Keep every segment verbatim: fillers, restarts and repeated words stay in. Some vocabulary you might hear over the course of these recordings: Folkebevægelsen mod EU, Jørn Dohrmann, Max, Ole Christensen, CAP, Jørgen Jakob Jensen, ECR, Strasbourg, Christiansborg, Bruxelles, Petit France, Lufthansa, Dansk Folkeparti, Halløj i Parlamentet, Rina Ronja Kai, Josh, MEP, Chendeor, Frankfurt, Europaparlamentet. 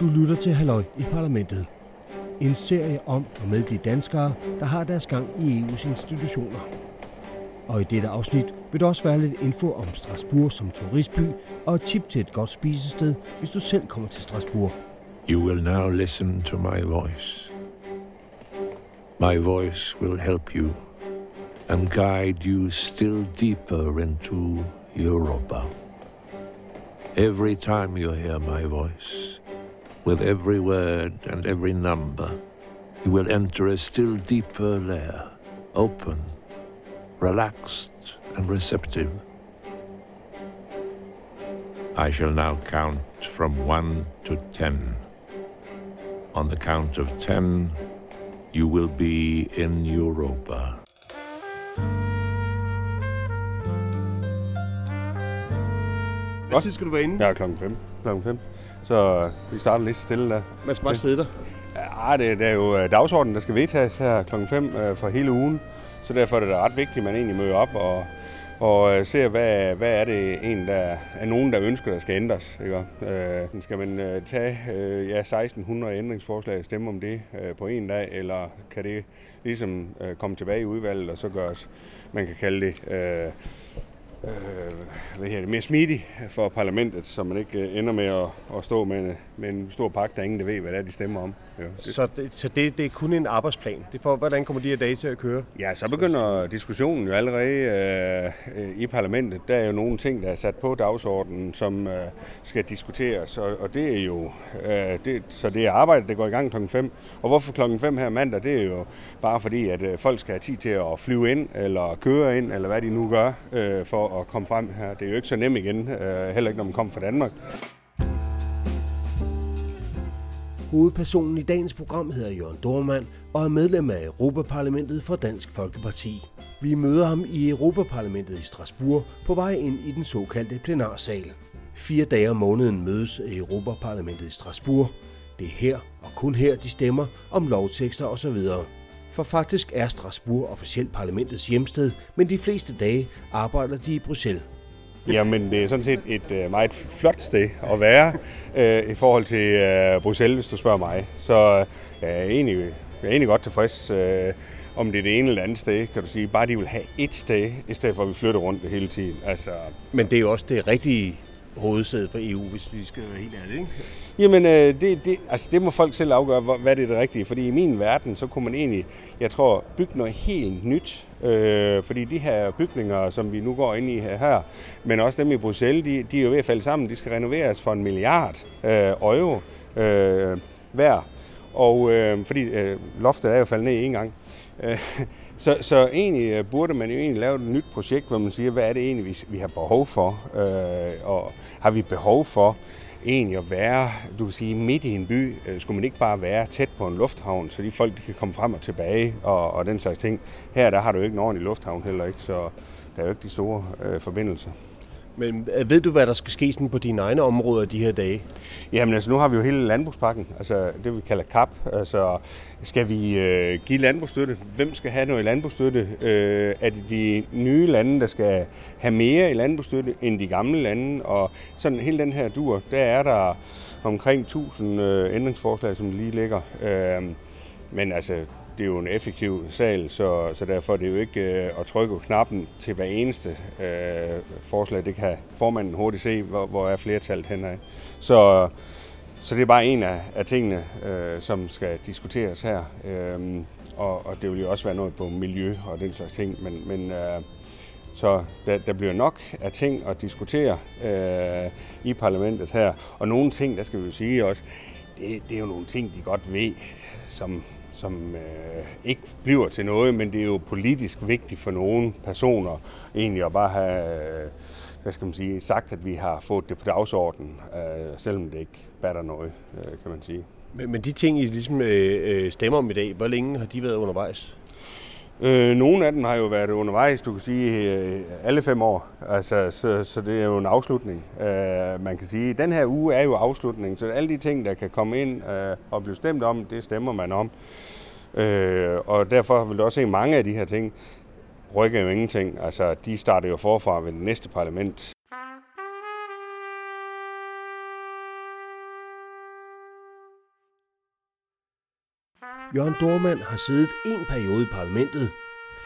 Du lytter til Halløj i Parlamentet. En serie om og med de danskere, der har deres gang i E U's institutioner. Og i dette afsnit vil der også være lidt info om Strasbourg som turistby og et tip til et godt spisested, hvis du selv kommer til Strasbourg. You will now listen to my voice. My voice will help you and guide you still deeper into Europa. Every time you hear my voice, with every word and every number, you will enter a still deeper layer, open, relaxed and receptive. I shall now count from one to ten. On the count of ten, you will be in Europa. Hvad tid skal du være inde? Ja, klokken fem. Klokken fem. Så vi starter lidt stille der. Man skal bare sidde der. Ja, det, det er jo dagsordenen, der skal vedtages her klokken fem for hele ugen. Så derfor er det ret vigtigt, at man egentlig møder op og, og ser, hvad, hvad er det en, der er nogen, der ønsker, der skal ændres. Ikke? Øh, skal man tage øh, ja, seksten hundrede ændringsforslag og stemme om det øh, på en dag, eller kan det ligesom øh, komme tilbage i udvalget og så gøres, man kan kalde det... Øh, Øh, hvad her, det mere smidig for parlamentet, så man ikke ender med at, at stå med en, med en stor pakke, der ingen der ved, hvad det er, de stemmer om. Ja. Så, det, så det, det er kun en arbejdsplan? Det for, hvordan kommer de her dage til at køre? Ja, så begynder diskussionen jo allerede øh, i parlamentet. Der er jo nogle ting, der er sat på dagsordenen, som øh, skal diskuteres, og, og det er jo... Øh, det, så det er arbejdet, der går i gang klokken fem. Og hvorfor klokken fem her mandag? Det er jo bare fordi, at øh, folk skal have tid til at flyve ind, eller køre ind, eller hvad de nu gør øh, for at komme frem her. Det er jo ikke så nemt igen, heller ikke når man kommer fra Danmark. Hovedpersonen i dagens program hedder Jørn Dohrmann og er medlem af Europaparlamentet for Dansk Folkeparti. Vi møder ham i Europaparlamentet i Strasbourg på vej ind i den såkaldte plenarsal. Fire dage om måneden mødes Europaparlamentet i Strasbourg. Det er her og kun her, de stemmer om lovtekster osv. For faktisk er Strasbourg officielt parlamentets hjemsted, men de fleste dage arbejder de i Bruxelles. Jamen, det er sådan set et meget flot sted at være øh, i forhold til øh, Bruxelles, hvis du spørger mig. Så øh, jeg, er egentlig, jeg er egentlig godt tilfreds, øh, om det er det ene eller andet sted, kan du sige. Bare de vil have ét sted, i stedet for at vi flytter rundt det hele tiden. Altså... Men det er jo også det rigtige hovedsæde for E U, hvis vi skal være helt ærlige, ikke? Jamen, det, det, altså det må folk selv afgøre, hvad det er det rigtige. Fordi i min verden, så kunne man egentlig, jeg tror, bygge noget helt nyt. Øh, fordi de her bygninger, som vi nu går ind i her, men også dem i Bruxelles, de, de er jo ved at falde sammen. De skal renoveres for en milliard øh, euro øh, hver. Og øh, fordi øh, loftet er jo faldet ned en gang. Så, så egentlig burde man jo egentlig lave et nyt projekt, hvor man siger, hvad er det egentlig, vi, vi har behov for? Øh, og har vi behov for egentlig at være, du kan sige, midt i en by? Øh, skulle man ikke bare være tæt på en lufthavn, så de folk de kan komme frem og tilbage og, og den slags ting? Her der har du jo ikke en ordentlig lufthavn heller, ikke, så der er jo ikke de store øh, forbindelser. Men ved du, hvad der skal ske sådan på dine egne områder de her dage? Jamen altså, nu har vi jo hele landbrugspakken, altså det vi kalder C A P. Altså, skal vi øh, give landbrugsstøtte? Hvem skal have noget i landbrugsstøtte? Øh, er det de nye lande, der skal have mere i landbrugsstøtte end de gamle lande? Og sådan hele den her dur, der er der omkring tusind øh, ændringsforslag, som lige ligger. Øh, men altså... Det er jo en effektiv sal, så, så derfor er det jo ikke øh, at trykke knappen til hver eneste øh, forslag. Det kan formanden hurtigt se, hvor, hvor er flertallet henad. Så, så det er bare en af, af tingene, øh, som skal diskuteres her. Øh, og, og det vil jo også være noget på miljø og den slags ting. Men, men, øh, så der, der bliver nok af ting at diskutere øh, i parlamentet her. Og nogle ting, der skal vi jo sige også, det, det er jo nogle ting, de godt ved, som... som øh, ikke bliver til noget, men det er jo politisk vigtigt for nogle personer egentlig at bare have øh, hvad skal man sige, sagt, at vi har fået det på dagsordenen, øh, selvom det ikke batter noget, øh, kan man sige. Men, men de ting, I ligesom øh, stemmer om i dag, hvor længe har de været undervejs? Øh, nogle af dem har jo været undervejs, du kan sige, øh, alle fem år, altså, så, så det er jo en afslutning. Øh, man kan sige, den her uge er jo afslutning, så alle de ting, der kan komme ind øh, og blive stemt om, det stemmer man om. Øh, og derfor vil du også se, mange af de her ting rykker jo ingenting, altså de starter jo forfra ved det næste parlament. Jørn Dohrmann har siddet en periode i parlamentet.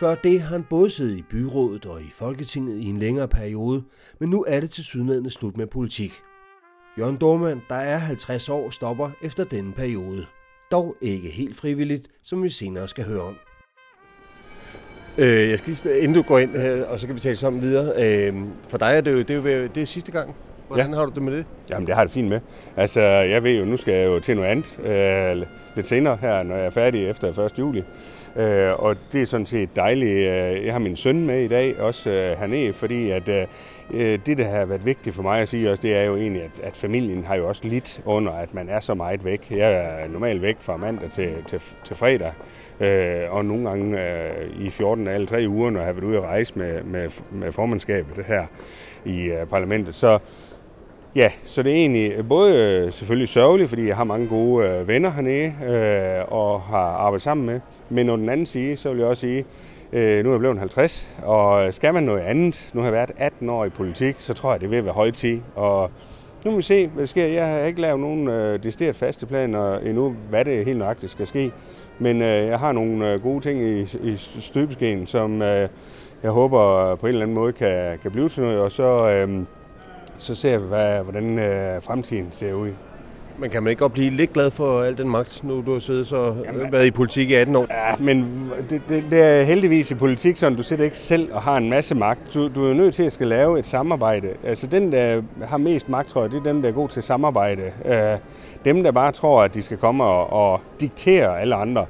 Før det har han både siddet i byrådet og i Folketinget i en længere periode, men nu er det tilsyneladende slut med politik. Jørn Dohrmann, der er halvtreds år, stopper efter denne periode. Dog ikke helt frivilligt, som vi senere skal høre om. Øh, jeg skal lige spørge, inden du går ind, og så kan vi tale sammen videre. Øh, for dig er det jo det er, jo, det er sidste gang. Hvordan ja. Har du det med det? Jamen, det har jeg det fint med. Altså, jeg ved jo, nu skal jeg jo til noget andet øh, lidt senere her, når jeg er færdig efter første juli. Øh, og det er sådan set dejligt. Jeg har min søn med i dag, også øh, hernede, fordi at, øh, det, der har været vigtigt for mig at sige også, det er jo egentlig, at, at familien har jo også lidt under, at man er så meget væk. Jeg er normalt væk fra mandag til, til, til fredag, øh, og nogle gange øh, i fjorten af alle tre uger, når jeg har været ude at rejse med, med, med formandskabet her i øh, parlamentet, så ja, så det er egentlig både selvfølgelig sørgeligt, fordi jeg har mange gode venner hernede øh, og har arbejdet sammen med. Men under den anden side, så vil jeg også sige, øh, nu er jeg blevet halvtreds, og skal man noget andet, nu har jeg været atten år i politik, så tror jeg, det vil være højtid. Og nu må vi se, hvad der sker. Jeg har ikke lavet nogen øh, decideret faste planer endnu, hvad det helt nøjagtigt skal ske. Men øh, jeg har nogle gode ting i, i støbeskeen, som øh, jeg håber på en eller anden måde kan, kan blive til noget, og så... Øh, så ser vi, hvad, hvordan øh, fremtiden ser ud. Men kan man ikke godt blive lidt glad for al den magt, nu du har siddet så Jamen, været i politik i atten år? Ja, men det, det, det er heldigvis i politik sådan, du sidder ikke selv og har en masse magt. Du, du er jo nødt til at skal lave et samarbejde. Altså den, der har mest magt, tror jeg, det er dem, der er god til samarbejde. Øh, dem, der bare tror, at de skal komme og, og diktere alle andre,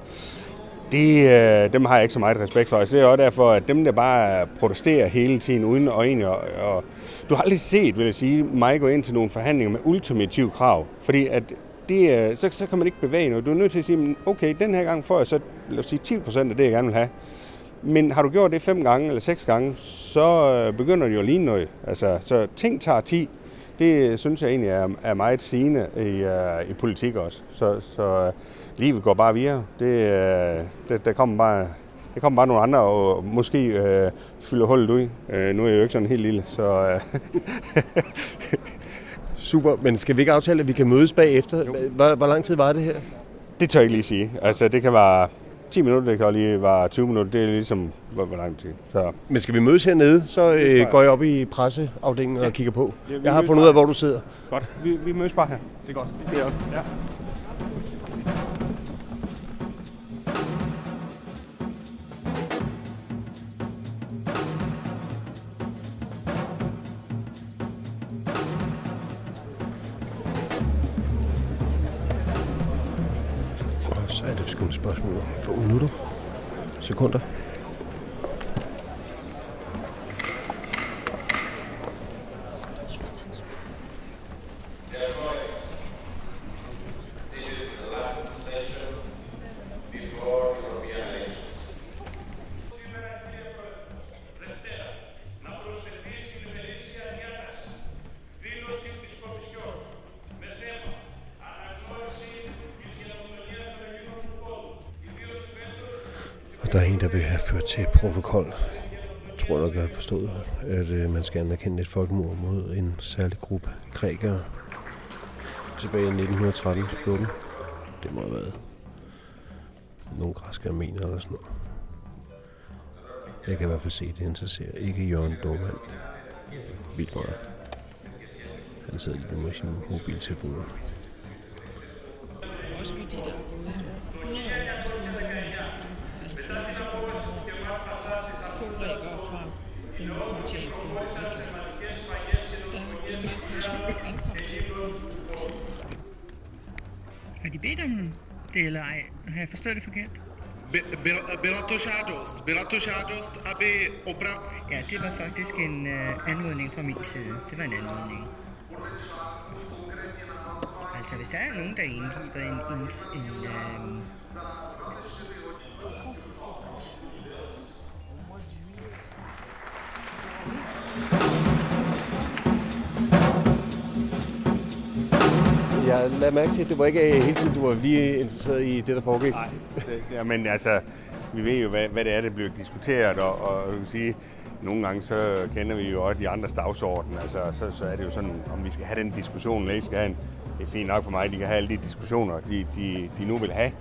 de, øh, dem har jeg ikke så meget respekt for. Så det er også derfor, at dem, der bare protesterer hele tiden uden øjne og... og du har aldrig set, vil jeg sige, mig gå ind til nogle forhandlinger med ultimative krav, fordi at det, så, så kan man ikke bevæge noget. Du er nødt til at sige, okay, den her gang får jeg så lad os sige, ti procent af det, jeg gerne vil have. Men har du gjort det fem gange eller seks gange, så begynder det jo at ligne noget. Altså, så ting tager ti. Det synes jeg egentlig er, er meget sigende i, uh, i politik også. Så, så uh, livet går bare videre. Det, uh, det, der kommer bare... Der kommer bare nogle andre, og måske øh, fylder hullet ud. Øh, nu er jeg jo ikke sådan helt lille, så... Øh. Super, men skal vi ikke aftale, at vi kan mødes bagefter? Hvor, hvor lang tid var det her? Det tør jeg ikke lige sige. Altså, det kan være ti minutter, det kan også lige være tyve minutter. Det er ligesom, hvor, hvor lang tid. Så. Men skal vi mødes hernede, så øh, går jeg op i presseafdelingen og ja. Kigger på. Ja, jeg har fundet ud af, hvor du sidder. Godt, vi, vi mødes bare her. Det er godt. Vi ser også. Ja. Sekunder. Der er en, der vil have ført til protokol, tror jeg nok, jeg har forstået, at øh, man skal anerkende et folkemord mod en særlig gruppe grækere tilbage i nitten tretten til fjorten. Det må have været nogle græske armenier eller sådan noget. Jeg kan i hvert fald se, at det interesserer ikke Jørn Dohrmann vildt meget. Han sidder lige med sine mobiltelefoner. Også fordi der er gået hundrede år siden, der kommer sammen. På grækere fra den kontianske region. Der har den personlige ankomst til politiet. Har de bedt om det, eller ej? Har jeg forstået det forkert? Ja, det var faktisk en uh, anmodning fra min side. Det var en anmodning. Altså, hvis der er nogen, der indgiver en... en, en um Jeg lader mærke til, at det var ikke hele tiden, du var lige interesseret i det, der foregik. Nej, det, men altså, vi ved jo, hvad, hvad det er, der bliver diskuteret, og, og vil sige, nogle gange så kender vi jo også de andres dagsorden. Altså, så, så er det jo sådan, om vi skal have den diskussion, eller ikke skal have en. Det er fint nok for mig, de kan have alle de diskussioner, de, de, de nu vil have.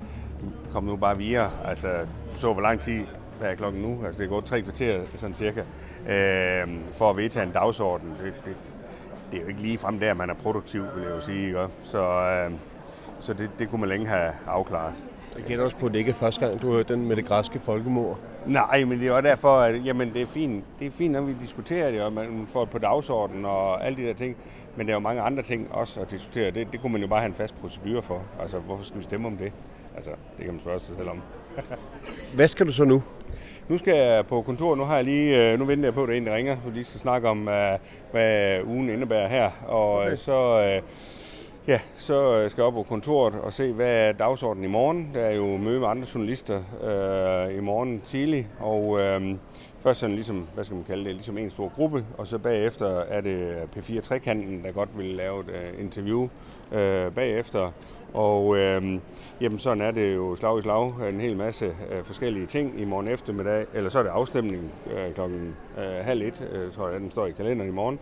kom nu bare videre. Altså, du så hvor lang tid per klokken nu, altså det går tre kvarter sådan cirka, øh, for at vedtage en dagsorden. Det, det, det er jo ikke lige frem der, man er produktiv, vil jeg jo sige, ikke? Så, øh, så det, det kunne man længe have afklaret. Jeg gætter også på, at det ikke er første gang, du hørte den med det græske folkemord. Nej, men det er også derfor, at jamen, det er fint, det er fint, når vi diskuterer det, og man får på dagsordenen og alle de der ting. Men der er jo mange andre ting også at diskutere. Det, det kunne man jo bare have en fast procedure for. Altså, hvorfor skal vi stemme om det? Altså, det kan man spørge sig selv om. Hvad skal du så nu? Nu skal jeg på kontor. Nu har jeg lige, nu venter jeg på, at der er en, der ringer. Vi lige skal snakke om, hvad ugen indebærer her. Og okay. så... Ja, så skal jeg op på kontoret og se, hvad er dagsordenen i morgen. Der er jo møde med andre journalister øh, i morgen tidlig, og øh, først sådan ligesom, hvad skal man kalde det, ligesom en stor gruppe, og så bagefter er det P fire trekanten, der godt vil lave et øh, interview øh, bagefter. Og øh, jamen, sådan er det jo slag i slag, en hel masse øh, forskellige ting i morgen eftermiddag, eller så er det afstemning øh, klokken øh, halv et, øh, tror jeg, den står i kalenderen i morgen.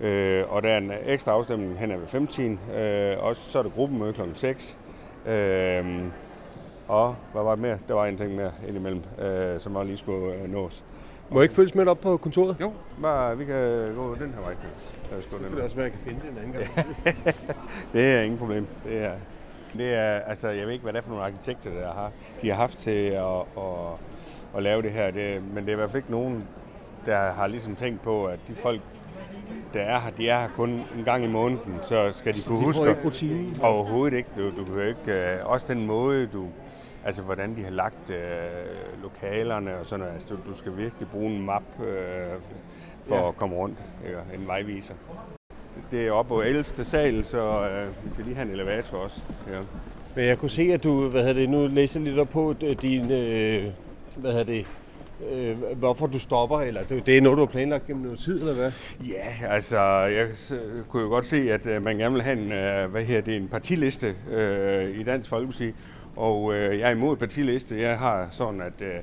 Øh, og der er en ekstra afstemning hen ad ved femten, øh, og så er det gruppemøde klokken seks. Øh, og hvad var det mere? Der var en ting mere indimellem, øh, som også lige skulle øh, nås. Må jeg ikke følges med op på kontoret? Jo, bare, vi kan gå den her vej. Det kunne også være, at jeg kan finde det en anden gang. Det er ingen problem. Det er, det er, altså, jeg ved ikke, hvad det er for nogle arkitekter, der har, de har haft til at, at, at lave det her. Det, men det er i hvert fald ikke nogen, der har ligesom tænkt på, at de folk, der er her, de er her kun en gang i måneden, så skal de kunne de huske ikke overhovedet ikke. Du, du kan ikke øh, også den måde, du, altså hvordan de har lagt øh, lokalerne og sådan noget. Altså, du, du skal virkelig bruge en map øh, for ja. At komme rundt, ikke? En vejviser. Det er oppe på ellevte sal, så øh, vi skal lige have en elevator også. Ja. Men jeg kunne se, at du, hvad hedder det, nu læser lidt op på din, øh, hvad hedder det, Øh, hvorfor du stopper, eller det er noget, du har planlagt gennem noget tid, eller hvad? Ja, altså, jeg kunne jo godt se, at man gerne vil have en, hvad her, det er en partiliste øh, i Dansk Folkeparti, og øh, jeg er imod partiliste. Jeg har sådan, at øh,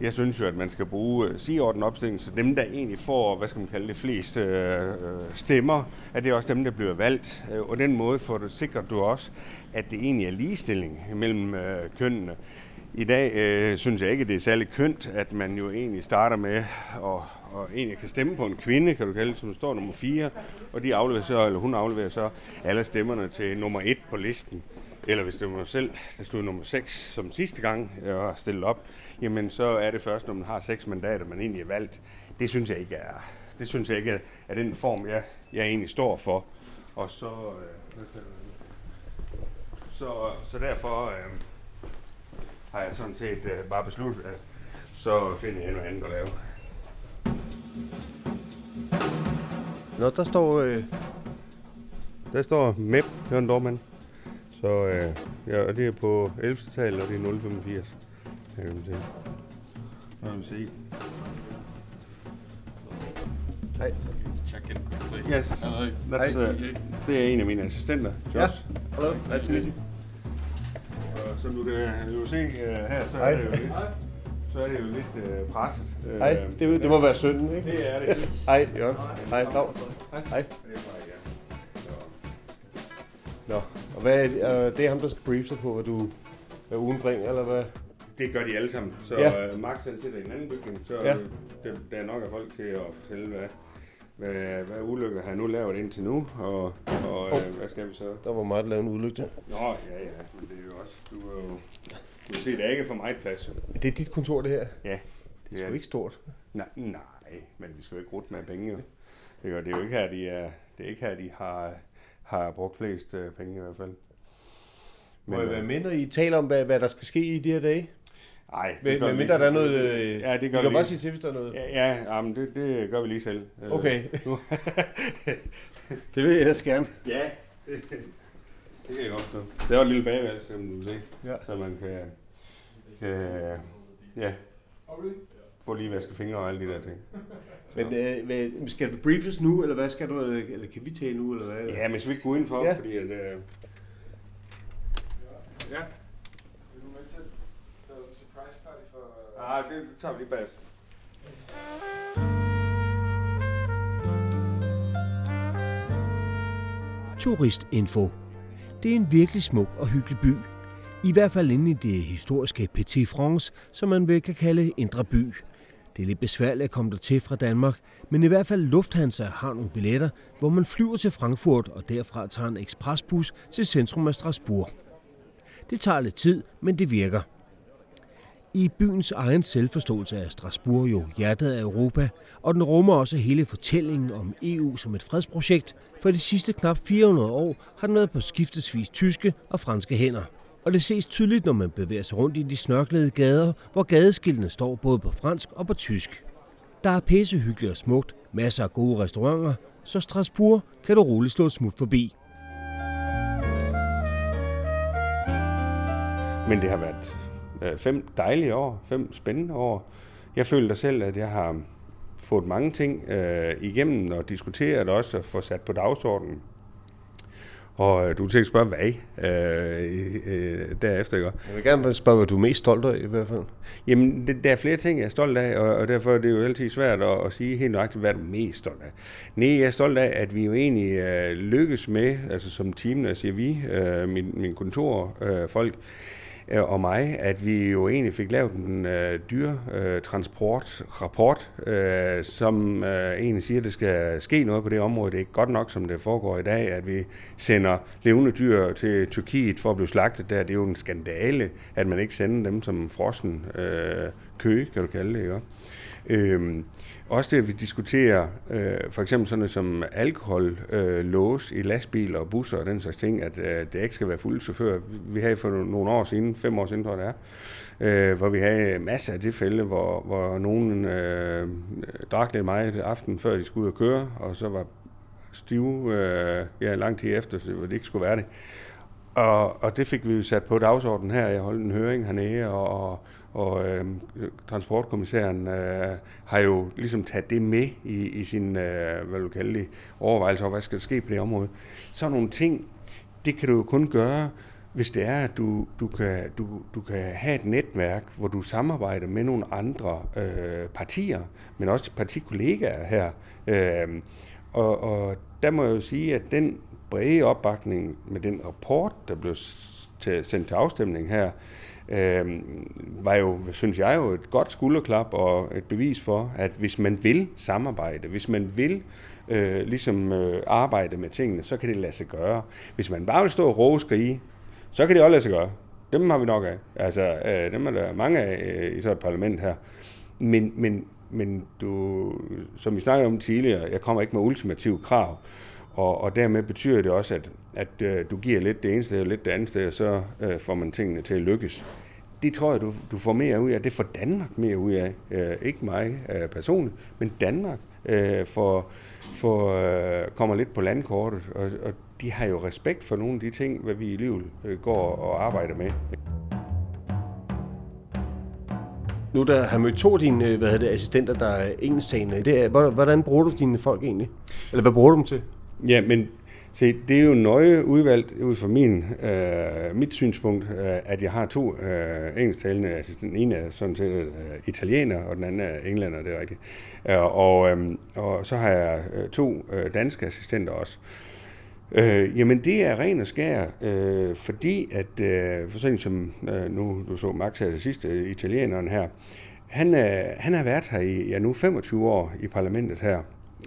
jeg synes jo, at man skal bruge sigeordnet opstilling, så dem, der egentlig får, hvad skal man kalde det, flest øh, stemmer, at det er også dem, der bliver valgt. Og den måde får du, sikrer du også, at det egentlig er ligestilling mellem øh, kønnene. I dag øh, synes jeg ikke, det er særlig kønt, at man jo egentlig starter med at og egentlig kan stemme på en kvinde, kan du kalde det, som står nummer fire, og de afleverer så, eller hun afleverer så alle stemmerne til nummer et på listen. Eller hvis det var mig selv, der stod nummer seks, som sidste gang jeg var stillet op, jamen så er det først, når man har seks mandater, man egentlig er valgt. Det synes jeg ikke er, det synes jeg ikke er, er den form, jeg, jeg egentlig står for. Og så, øh, så, så derfor... Øh, har jeg sådan set øh, bare besluttet, at så finder jeg noget andet at lave. Nå, der står... Øh, der står M E P, Jørn Dohrmann. Så øh, ja, det er på ellevte tal, og det er nul femogfirs. Det kan man se. Hvad vil man sige? Hej. Yes, that's, uh, det er en af mine assistenter, Josh. Ja, hello. Nice to meet you. Som du kan jo se her, så er det jo lidt, så er det jo lidt uh, presset. Nej, det, det må være synden, ikke? Det er det. Nej, Jørgen. Nej, Dag. Hej. Nå, og hvad er det, uh, det er ham, der skal briefe sig på, hvad du hvad ugen bringer, eller hvad? Det gør de alle sammen. Så ja. uh, Max han sidder i en anden bygning, så ja. det, der er nok af folk til at fortælle, hvad, hvad, hvad ulykker har jeg nu lavet indtil nu, og, og oh. øh, hvad skal vi så? Der var meget at lave en ulykke der. Nå, ja, ja, men det er jo også, du er jo, du kan se, der er ikke for meget plads. Det er dit kontor, det her? Ja. Det, det er jo ikke stort. Nej, nej, men vi skal jo ikke rute med penge, jo. Det er jo ikke her, de, er, det er ikke her, de har, har brugt flest penge i hvert fald. Men, må jeg være mindre, I taler om, hvad, hvad der skal ske i de her dage? Nej, men mindre lige. Der er noget, øh, ja, det gør vi kan bare sige til, hvis der er noget. Ja, ja, jamen, det, det gør vi lige selv. Okay. Det vil jeg ellers gerne. Ja, det, det kan jeg godt stå. Det er jo et lille bagværelse, som du kan se, ja. Så man kan, kan ja, få lige vaske fingre og alle de der ting. Så. Men øh, hvad, skal du briefes nu, eller hvad skal du, eller kan vi tale nu, eller hvad? Eller? Ja, men skal vi ikke gå indenfor, ja. Fordi at... Øh, ja. Nej, det tager vi lige bag. Turistinfo. Det er en virkelig smuk og hyggelig by. I hvert fald inde i det historiske Petit France, som man vel kan kalde Indre By. Det er lidt besværligt at komme dertil fra Danmark, men i hvert fald Lufthansa har nogle billetter, hvor man flyver til Frankfurt og derfra tager en ekspresbus til centrum af Strasbourg. Det tager lidt tid, men det virker. I byens egen selvforståelse er Strasbourg jo hjertet af Europa, og den rummer også hele fortællingen om E U som et fredsprojekt, for de sidste knap fire hundrede år har den været på skiftesvis tyske og franske hænder. Og det ses tydeligt, når man bevæger sig rundt i de snørklede gader, hvor gadeskiltene står både på fransk og på tysk. Der er pissehyggeligt og smukt, masser af gode restauranter, så Strasbourg kan du roligt slå et smut forbi. Men det har været fem dejlige år, fem spændende år. Jeg føler da selv, at jeg har fået mange ting øh, igennem og diskuteret også og få sat på dagsordenen. Og du tænker spørge, hvad øh, øh, derefter, ikke? Jeg vil gerne spørge, hvad du er mest stolt af i hvert fald. Jamen, det, der er flere ting, jeg er stolt af, og, og derfor er det jo altid svært at, at sige helt nøjagtigt, hvad du er mest stolt af. Nej, jeg er stolt af, at vi jo egentlig øh, lykkes med, altså som team, der siger vi, øh, min, min kontorfolk, øh, og mig, at vi jo egentlig fik lavet en øh, dyre øh, transportrapport, øh, som øh, egentlig siger, at det skal ske noget på det område. Det er ikke godt nok, som det foregår i dag, at vi sender levende dyr til Tyrkiet for at blive slagtet der. Det er jo en skandale, at man ikke sender dem som frossen øh, kø, kan du kalde det, ikke? Øhm, også det, at vi diskuterer øh, for eksempel sådan noget som alkohollås øh, i lastbiler og busser og den slags ting, at øh, det ikke skal være fulde chauffører. Vi havde for nogle år siden, fem år siden tror jeg det er, øh, hvor vi havde masser af tilfælde, hvor, hvor nogen øh, drak lidt meget aften før de skulle ud og køre, og så var stive øh, ja, lang tid efter, så det ikke skulle være det. Og, og det fik vi jo sat på dagsordenen her. Jeg holdt en høring hernede, og, og, og øh, transportkommissæren øh, har jo ligesom taget det med i, i sin øh, hvad du kalder det, overvejelse over, hvad skal der ske på det område. Sådan nogle ting, det kan du jo kun gøre, hvis det er, at du, du, kan, du, du kan have et netværk, hvor du samarbejder med nogle andre øh, partier, men også partikollegaer her. Øh, og, og der må jeg jo sige, at den brede opbakning med den rapport, der blev sendt til afstemning her, øh, var jo, synes jeg, jo et godt skulderklap og et bevis for, at hvis man vil samarbejde, hvis man vil øh, ligesom øh, arbejde med tingene, så kan det lade sig gøre. Hvis man bare vil stå og råske i, så kan det også lade sig gøre. Dem har vi nok af. Altså, øh, dem er der mange af øh, i sådan et parlament her. Men, men, men du, som vi snakkede om tidligere, jeg kommer ikke med ultimative krav. Og, og dermed betyder det også, at, at øh, du giver lidt det ene sted og lidt det andet sted, og så øh, får man tingene til at lykkes. Det tror jeg, du, du får mere ud af. Det får Danmark mere ud af. Øh, ikke mig øh, personligt, men Danmark øh, får, får, øh, kommer lidt på landkortet. Og, og de har jo respekt for nogle af de ting, hvad vi i livet øh, går og arbejder med. Nu der har mødt to af dine hvad hedder det, assistenter, der er engelsktalende. Det er, hvordan bruger du dine folk egentlig? Eller hvad bruger du dem til? Ja, men se, det er jo nøje udvalgt ud fra min, øh, mit synspunkt, øh, at jeg har to øh, engelsktalende assistenter. Den ene er sådan set øh, italiener, og den anden er englænder, det er rigtigt. Og, øh, og så har jeg to øh, danske assistenter også. Øh, jamen det er ren og skær, øh, fordi at, øh, for sådan som øh, nu du så Max her det sidste, italieneren her, han, øh, han har været her i ja, nu femogtyve år i parlamentet her.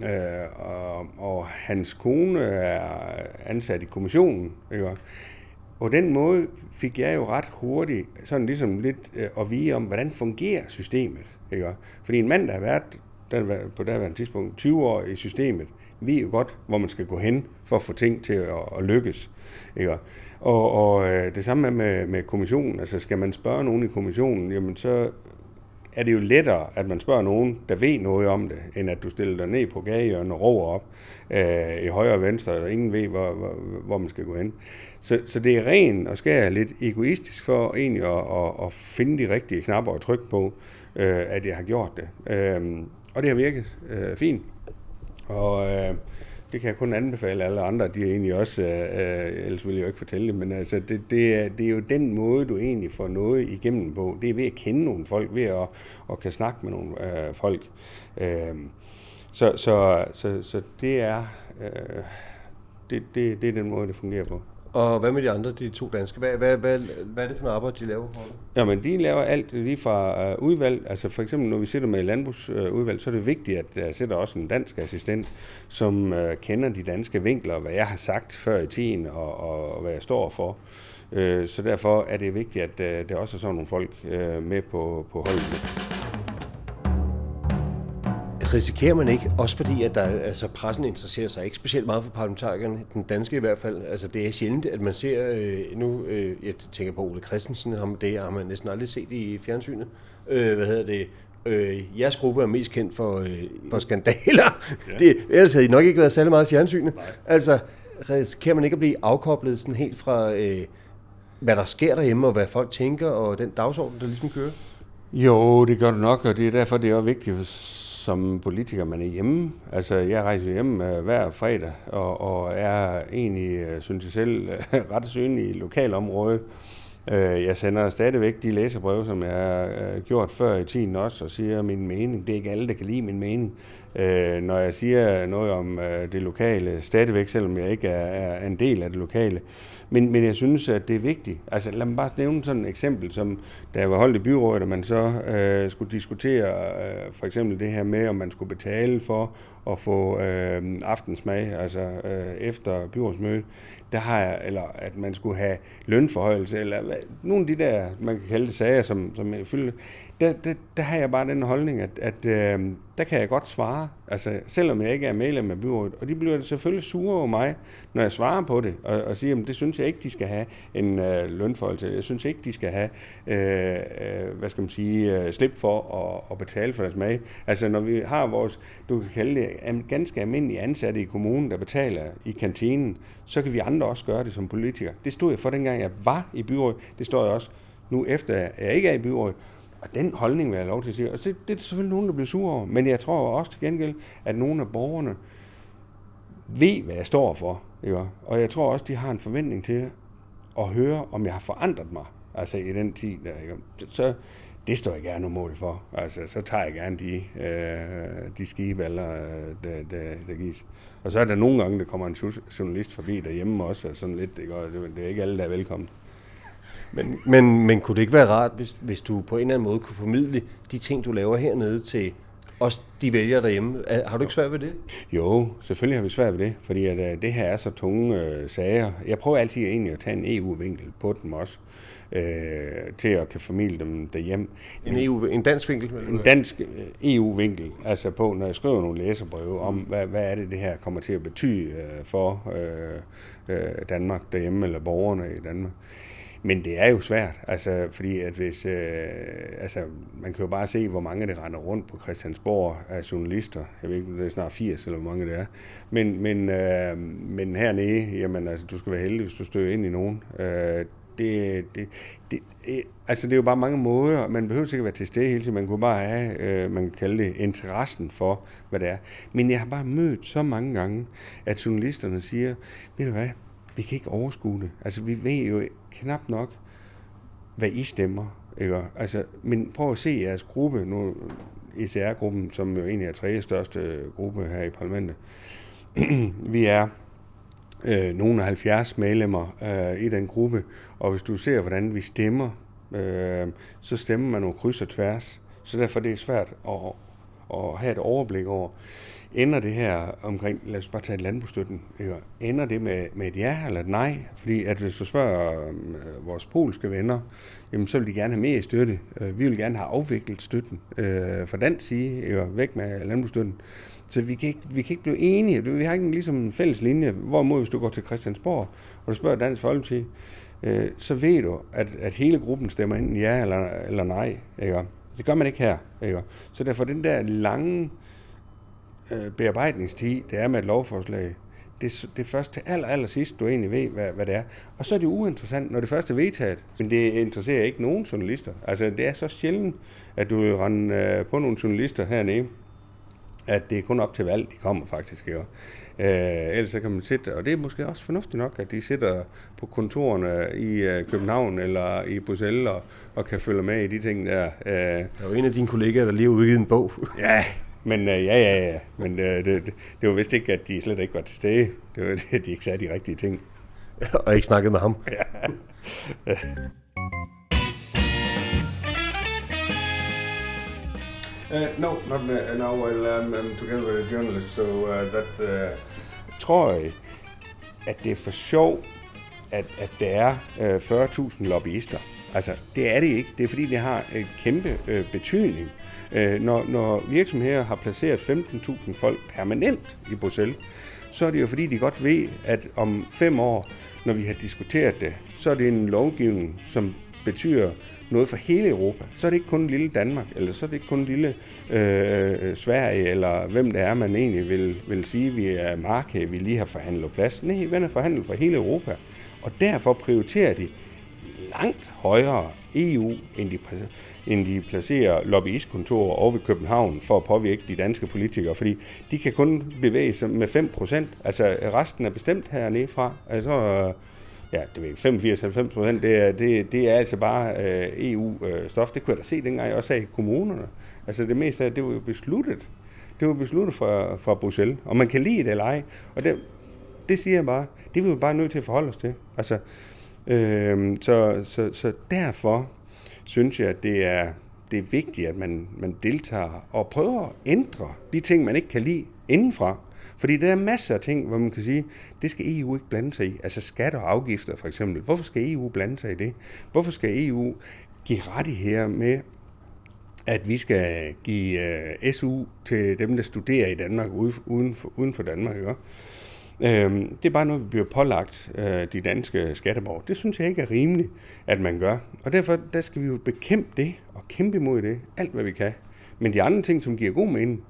Øh, og, og hans kone er ansat i kommissionen, ikke? Og den måde fik jeg jo ret hurtigt sådan ligesom lidt øh, at vide om, hvordan fungerer systemet, ikke? Fordi en mand, der har været der, på derværende tidspunkt tyve år i systemet, ved jo godt, hvor man skal gå hen for at få ting til at, at lykkes, ikke? Og, og øh, det samme med, med kommissionen, altså skal man spørge nogen i kommissionen, jamen så er det jo lettere, at man spørger nogen, der ved noget om det, end at du stiller dig ned på gadehjørnet og råber op øh, i højre og venstre, og ingen ved, hvor, hvor, hvor man skal gå hen. Så, så det er ren og skær lidt egoistisk for egentlig at, at, at finde de rigtige knapper og trykke på, øh, at jeg har gjort det. Øh, og det har virket øh, fint. Og øh, det kan jeg kun anbefale alle andre, de er egentlig også, øh, ellers vil jeg jo ikke fortælle det, men altså det, det, er, det er jo den måde, du egentlig får noget igennem på. Det er ved at kende nogle folk, ved at, at kan snakke med nogle øh, folk. Øh, så, så, så, så det, er, øh, det, det, det er den måde, det fungerer på. Og hvad med de andre, de to danske? Hvad, hvad, hvad, hvad er det for noget arbejde, de laver for dig? Jamen, de laver alt lige fra øh, udvalg. Altså for eksempel, når vi sidder med landbrugsudvalg, øh, så er det vigtigt, at der sidder også en dansk assistent, som øh, kender de danske vinkler, hvad jeg har sagt før i tiden, og, og, og hvad jeg står for. Øh, så derfor er det vigtigt, at øh, der også er sådan nogle folk øh, med på, på holdet. Risikerer man ikke, også fordi at der, altså pressen interesserer sig ikke specielt meget for parlamentarikerne, den danske i hvert fald, altså det er sjældent, at man ser øh, nu, øh, jeg tænker på Ole Christensen, ham, det har man næsten aldrig set i fjernsynet, øh, hvad hedder det, øh, jeres gruppe er mest kendt for, øh, for skandaler, ja. Det, ellers havde I nok ikke været særlig meget i fjernsynet, nej. Altså risikerer man ikke at blive afkoblet sådan helt fra, øh, hvad der sker derhjemme, og hvad folk tænker, og den dagsorden, der ligesom kører? Jo, det gør du nok, og det er derfor, det er også vigtigt, som politiker, man er hjemme. Altså, jeg rejser hjemme øh, hver fredag, og, og er egentlig, synes jeg selv, ret synlig i lokalområdet. Øh, jeg sender stadigvæk de læserbreve, som jeg har øh, gjort før i tiden også, og siger min mening. Det er ikke alle, der kan lide min mening. Øh, når jeg siger noget om øh, det lokale, stadigvæk, selvom jeg ikke er, er en del af det lokale. Men, men jeg synes, at det er vigtigt. Altså, lad mig bare nævne sådan et eksempel, som da jeg var holdt i byrådet, og man så øh, skulle diskutere øh, for eksempel det her med, om man skulle betale for at få øh, aftensmad, altså øh, efter byrådsmødet, der har jeg, eller at man skulle have lønforhøjelse, eller hvad, nogle af de der, man kan kalde det sager, som, som jeg fyldte, der, der, der har jeg bare den holdning, at, at øh, der kan jeg godt svare, altså selvom jeg ikke er medlem af byrådet, og de bliver selvfølgelig sure over mig, når jeg svarer på det, og, og siger, at det synes jeg ikke, de skal have en øh, lønforholdelse, jeg synes ikke, de skal have, øh, øh, hvad skal man sige, øh, slip for at, at betale for deres mad. Altså når vi har vores, du kan kalde det, ganske almindelige ansatte i kommunen, der betaler i kantinen, så kan vi andre også gøre det som politikere. Det stod jeg for, dengang jeg var i byrådet, det står jeg også nu, efter jeg ikke er i byrådet. Og den holdning vil jeg lov til at sige. Og det, det er selvfølgelig nogen, der bliver sure over. Men jeg tror også til gengæld, at nogle af borgerne ved, hvad jeg står for. Ikke? Og jeg tror også, de har en forventning til at høre, om jeg har forandret mig. Altså i den tid der. Ikke? Så det står jeg gerne mål for. Altså så tager jeg gerne de, øh, de skibe, eller der, der, der gives. Og så er der nogle gange, der kommer en journalist forbi derhjemme også. Og sådan lidt, ikke? Og det er ikke alle, der er velkommen. Men, men, men kunne det ikke være rart, hvis, hvis du på en eller anden måde kunne formidle de ting, du laver hernede til også de vælgere derhjemme? Har du ikke svært ved det? Jo, selvfølgelig har vi svært ved det, fordi at, uh, det her er så tunge uh, sager. Jeg prøver altid egentlig at tage en E U-vinkel på dem også, uh, til at kan formidle dem derhjemme. En, E U, en dansk vinkel? En dansk E U-vinkel, altså på, når jeg skriver nogle læserbreve om, hvad, hvad er det, det her kommer til at betyde uh, for uh, uh, Danmark derhjemme, eller borgerne i Danmark. Men det er jo svært, altså, fordi at hvis, øh, altså, man kan jo bare se, hvor mange det render rundt på Christiansborg af journalister. Jeg ved ikke, det er snart firs, eller hvor mange det er. Men, men, øh, men hernede, jamen, altså, du skal være heldig, hvis du støder ind i nogen. Øh, det, det, det, altså, det er jo bare mange måder. Man behøver ikke at være til stede hele tiden. Man kunne bare have, øh, man kan kalde det, interessen for, hvad det er. Men jeg har bare mødt så mange gange, at journalisterne siger, ved du hvad, vi kan ikke overskue det. Altså, vi ved jo knap nok, hvad I stemmer. Ikke? Altså, men prøv at se jeres gruppe, nu E C R-gruppen, som jo egentlig er tredje største gruppe her i parlamentet. Vi er øh, nogle af halvfjerds medlemmer øh, i den gruppe, og hvis du ser, hvordan vi stemmer, øh, så stemmer man jo kryds og tværs. Så derfor det er svært at, at have et overblik over. Ender det her omkring, lad os bare tage landbrugsstøtten, ender det med, med et ja eller et nej? Fordi at hvis du spørger øh, vores polske venner, jamen, så vil de gerne have mere støtte. Øh, vi vil gerne have afviklet støtten øh, fra dansk side, øh, væk med landbrugsstøtten. Så vi kan, ikke, vi kan ikke blive enige. Vi har ikke ligesom en fælles linje. Hvorimod hvis du går til Christiansborg, og du spørger Dansk Folkeparti, øh, så ved du, at, at hele gruppen stemmer enten ja eller, eller nej. Ikke? Det gør man ikke her. Ikke? Så derfor den der lange bearbejdningstid, det er med et lovforslag, det, det er først til aller, aller sidst, du egentlig ved, hvad, hvad det er. Og så er det uinteressant, når det først er vedtaget. Men det interesserer ikke nogen journalister. Altså, det er så sjældent, at du vil rende på nogle journalister hernede, at det er kun op til valg, de kommer faktisk. Øh, ellers så kan man sidde, og det er måske også fornuftigt nok, at de sidder på kontorerne i øh, København eller i Bruxelles og, og kan følge med i de ting der. Øh. Der er jo en af dine kollegaer, der lige har udgivet en bog. Ja, Men øh, ja, ja, ja. Men øh, det, det, det var vist ikke, at de slet ikke var til stede. Det var det, at de ikke sagde de rigtige ting. og ikke snakket med ham. Ja. Uh, no, not now. Well, um, I'm together with a journalist, so uh, that. Uh... Tror I, at det er for sjov, at, at der er uh, fyrre tusind lobbyister? Altså, det er det ikke. Det er fordi, det har en kæmpe øh, betydning. Øh, når, når virksomheder har placeret femten tusind folk permanent i Bruxelles, så er det jo fordi, de godt ved, at om fem år, når vi har diskuteret det, så er det en lovgivning, som betyder noget for hele Europa. Så er det ikke kun lille Danmark, eller så er det ikke kun lille øh, Sverige, eller hvem det er, man egentlig vil, vil sige, vi er marked, vi lige har forhandlet plads. Nej, vi har forhandlet for hele Europa. Og derfor prioriterer de langt højere E U, end de, end de placerer lobbyistkontorer over ved København for at påvirke de danske politikere, fordi de kan kun bevæge sig med fem procent. Altså resten er bestemt hernede fra. Altså, ja, det er femogfirs til halvfems procent, det er, det, det er altså bare øh, E U-stof. Det kunne jeg da se dengang, jeg også sagde i kommunerne. Altså det meste af det var jo besluttet. Det var besluttet fra, fra Bruxelles, og man kan lide det eller ej. Og det, det siger jeg bare, det er vi jo bare nødt til at forholde os til. Altså, Øhm, så, så, så derfor synes jeg, at det er, det er vigtigt, at man, man deltager og prøver at ændre de ting, man ikke kan lide indenfra. Fordi der er masser af ting, hvor man kan sige, det skal E U ikke blande sig i. Altså skatter og afgifter for eksempel. Hvorfor skal E U blande sig i det? Hvorfor skal E U give rettigheder med, at vi skal give uh, S U til dem, der studerer i Danmark uden for, uden for Danmark, ikke? Det er bare noget, vi bliver pålagt de danske skatteborgere. Det synes jeg ikke er rimeligt, at man gør. Og derfor der skal vi jo bekæmpe det og kæmpe imod det, alt hvad vi kan. Men de andre ting, som giver god mening,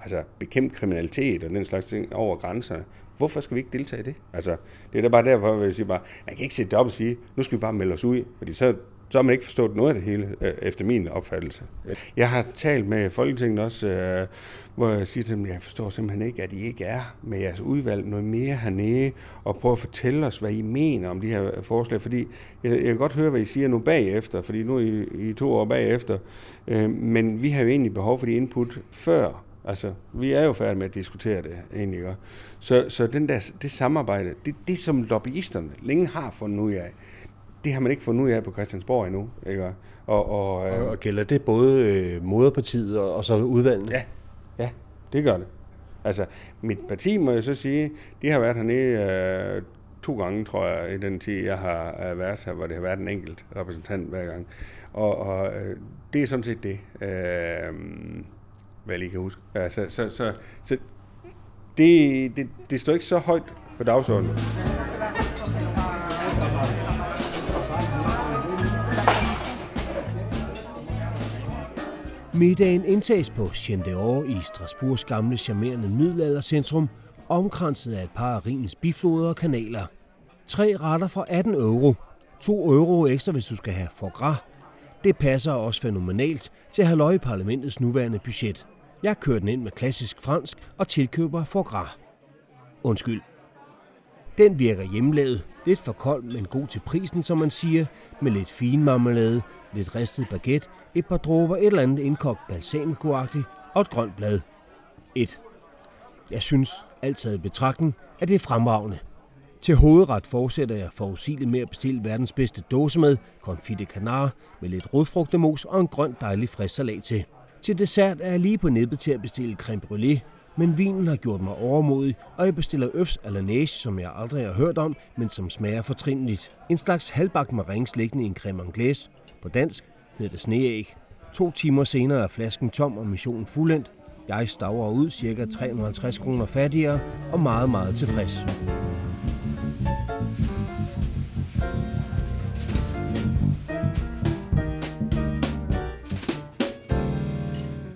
altså bekæmpe kriminalitet og den slags ting over grænserne, hvorfor skal vi ikke deltage i det? Altså, det er da bare derfor, at jeg siger bare, man kan ikke sætte det op og sige, nu skal vi bare melde os ud, fordi så, så har man ikke forstået noget af det hele, efter min opfattelse. Jeg har talt med Folketinget også, hvor jeg siger til dem, jeg forstår simpelthen ikke, at I ikke er med jeres udvalg noget mere hernede, og prøver at fortælle os, hvad I mener om de her forslag, fordi jeg, jeg kan godt høre, hvad I siger nu bagefter, fordi nu er I, I to år bagefter, men vi har jo egentlig behov for de input før. Altså, vi er jo færdige med at diskutere det, egentlig også. Så, så den der, det samarbejde, det, det som lobbyisterne længe har fundet ud af, det har man ikke fundet ud af på Christiansborg endnu, ikke? Og, og, og, og gælder det både øh, moderpartiet og, og så udvalgene? Ja, ja, det gør det. Altså, mit parti, må jeg så sige, de har været hernede øh, to gange, tror jeg, i den tid, jeg har været her, hvor det har været en enkelt repræsentant hver gang. Og, og øh, det er sådan set det. Øh, hvad jeg lige kan huske. Ja, så så, så, så det, det, det står ikke så højt på dagsordenen. Middagen indtages på Chendeor i Strasbourgs gamle charmerende middelaldercentrum, omkranset af et par af Rhinens bifloder og kanaler. Tre retter for atten euro. to euro ekstra, hvis du skal have foie gras. Det passer også fænomenalt til Halløj i Parlamentets nuværende budget. Jeg kører den ind med klassisk fransk og tilkøber foie gras. Undskyld. Den virker hjemmelavet. Lidt for kold, men god til prisen, som man siger. Med lidt fin marmelade, lidt ristet baguette, et par dråber, et eller andet indkogt balsamico-agtigt og et grønt blad. Et. Jeg synes, alt taget i betragtning, at det er fremragende. Til hovedret fortsætter jeg forudsigeligt med at bestille verdens bedste dåsemad, confit de canard med lidt rødfrugtemos og en grøn dejlig frisk salat til. Til dessert er jeg lige på nippet til at bestille crème brûlée, men vinen har gjort mig overmodig, og jeg bestiller øfs à la neige, som jeg aldrig har hørt om, men som smager fortrinligt. En slags halvbagt meringues liggende i en crème anglaise. På dansk hedder det sneæg. To timer senere er flasken tom og missionen fuldendt. Jeg stavrer ud ca. tre hundrede og halvtreds kroner fattigere og meget, meget tilfreds.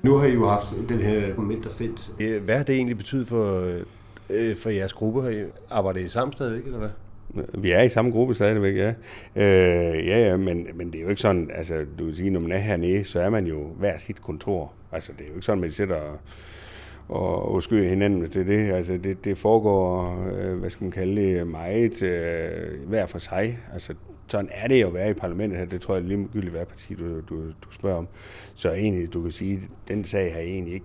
Nu har I jo haft den her mentorfelt. Hvad har det egentlig betydet for, øh, for jeres gruppe? Arbejder I sammen stadigvæk, eller hvad? Vi er i samme gruppe stadigvæk, ja. Øh, ja, ja, men, men det er jo ikke sådan, altså du vil sige, når man er hernede, så er man jo hver sit kontor. Altså det er jo ikke sådan, man sidder og, og, og skyder hinanden, hvis det er det. Altså det, det foregår, øh, hvad skal man kalde det, meget øh, hver for sig. Altså sådan er det jo at være i parlamentet her, det tror jeg lige ligegyldigt hver parti, du, du, du spørger om. Så egentlig, du kan sige, den sag har egentlig ikke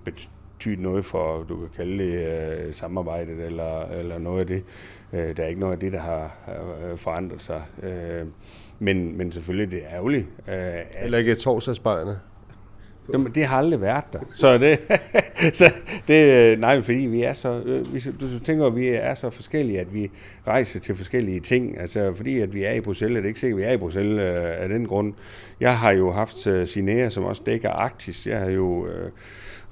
betyde noget for, du kan kalde det, samarbejdet eller, eller noget af det. Der er ikke noget af det, der har forandret sig. Men, men selvfølgelig det er ærgerligt. Eller ikke torsdagsbejerne. Jamen, det har aldrig været der. Så det, så det nej, fordi vi er så, hvis du tænker, at vi er så forskellige, at vi rejser til forskellige ting. Altså, fordi at vi er i Bruxelles, er det ikke sikkert, at vi er i Bruxelles af den grund. Jeg har jo haft Chendeor, som også dækker Arktis. Jeg har jo øh,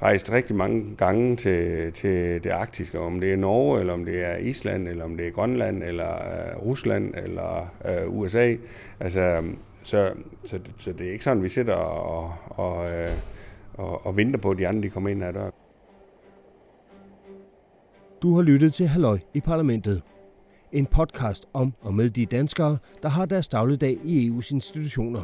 rejst rigtig mange gange til, til det arktiske, om det er Norge, eller om det er Island, eller om det er Grønland, eller øh, Rusland, eller øh, U S A. Altså, Så, så, så det er ikke sådan, vi sidder og, og, og, og venter på, at de andre de kommer ind ad døren. Du har lyttet til Halløj i Parlamentet. En podcast om og med de danskere, der har deres dagligdag i E U's institutioner.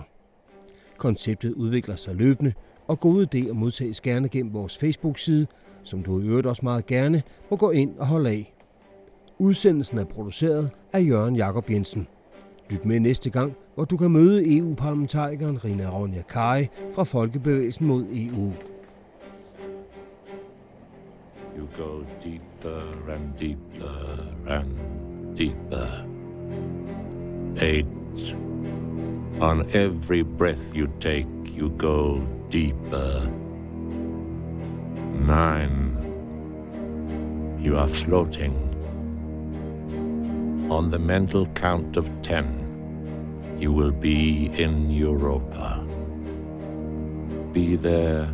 Konceptet udvikler sig løbende, og gode idéer modtages gerne gennem vores Facebook-side, som du i øvrigt også meget gerne må gå ind og holde af. Udsendelsen er produceret af Jørgen Jakob Jensen. Lyt med næste gang, hvor du kan møde E U-parlamentarikeren Rina Ronja Kai fra Folkebevægelsen mod E U. You go deeper and deeper and deeper. Eight. On every breath you take, you go deeper. Nine. You are floating. On the mental count of ten, you will be in Europa. Be there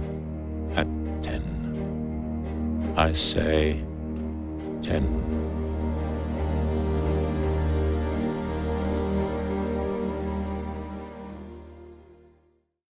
at ten. I say ten.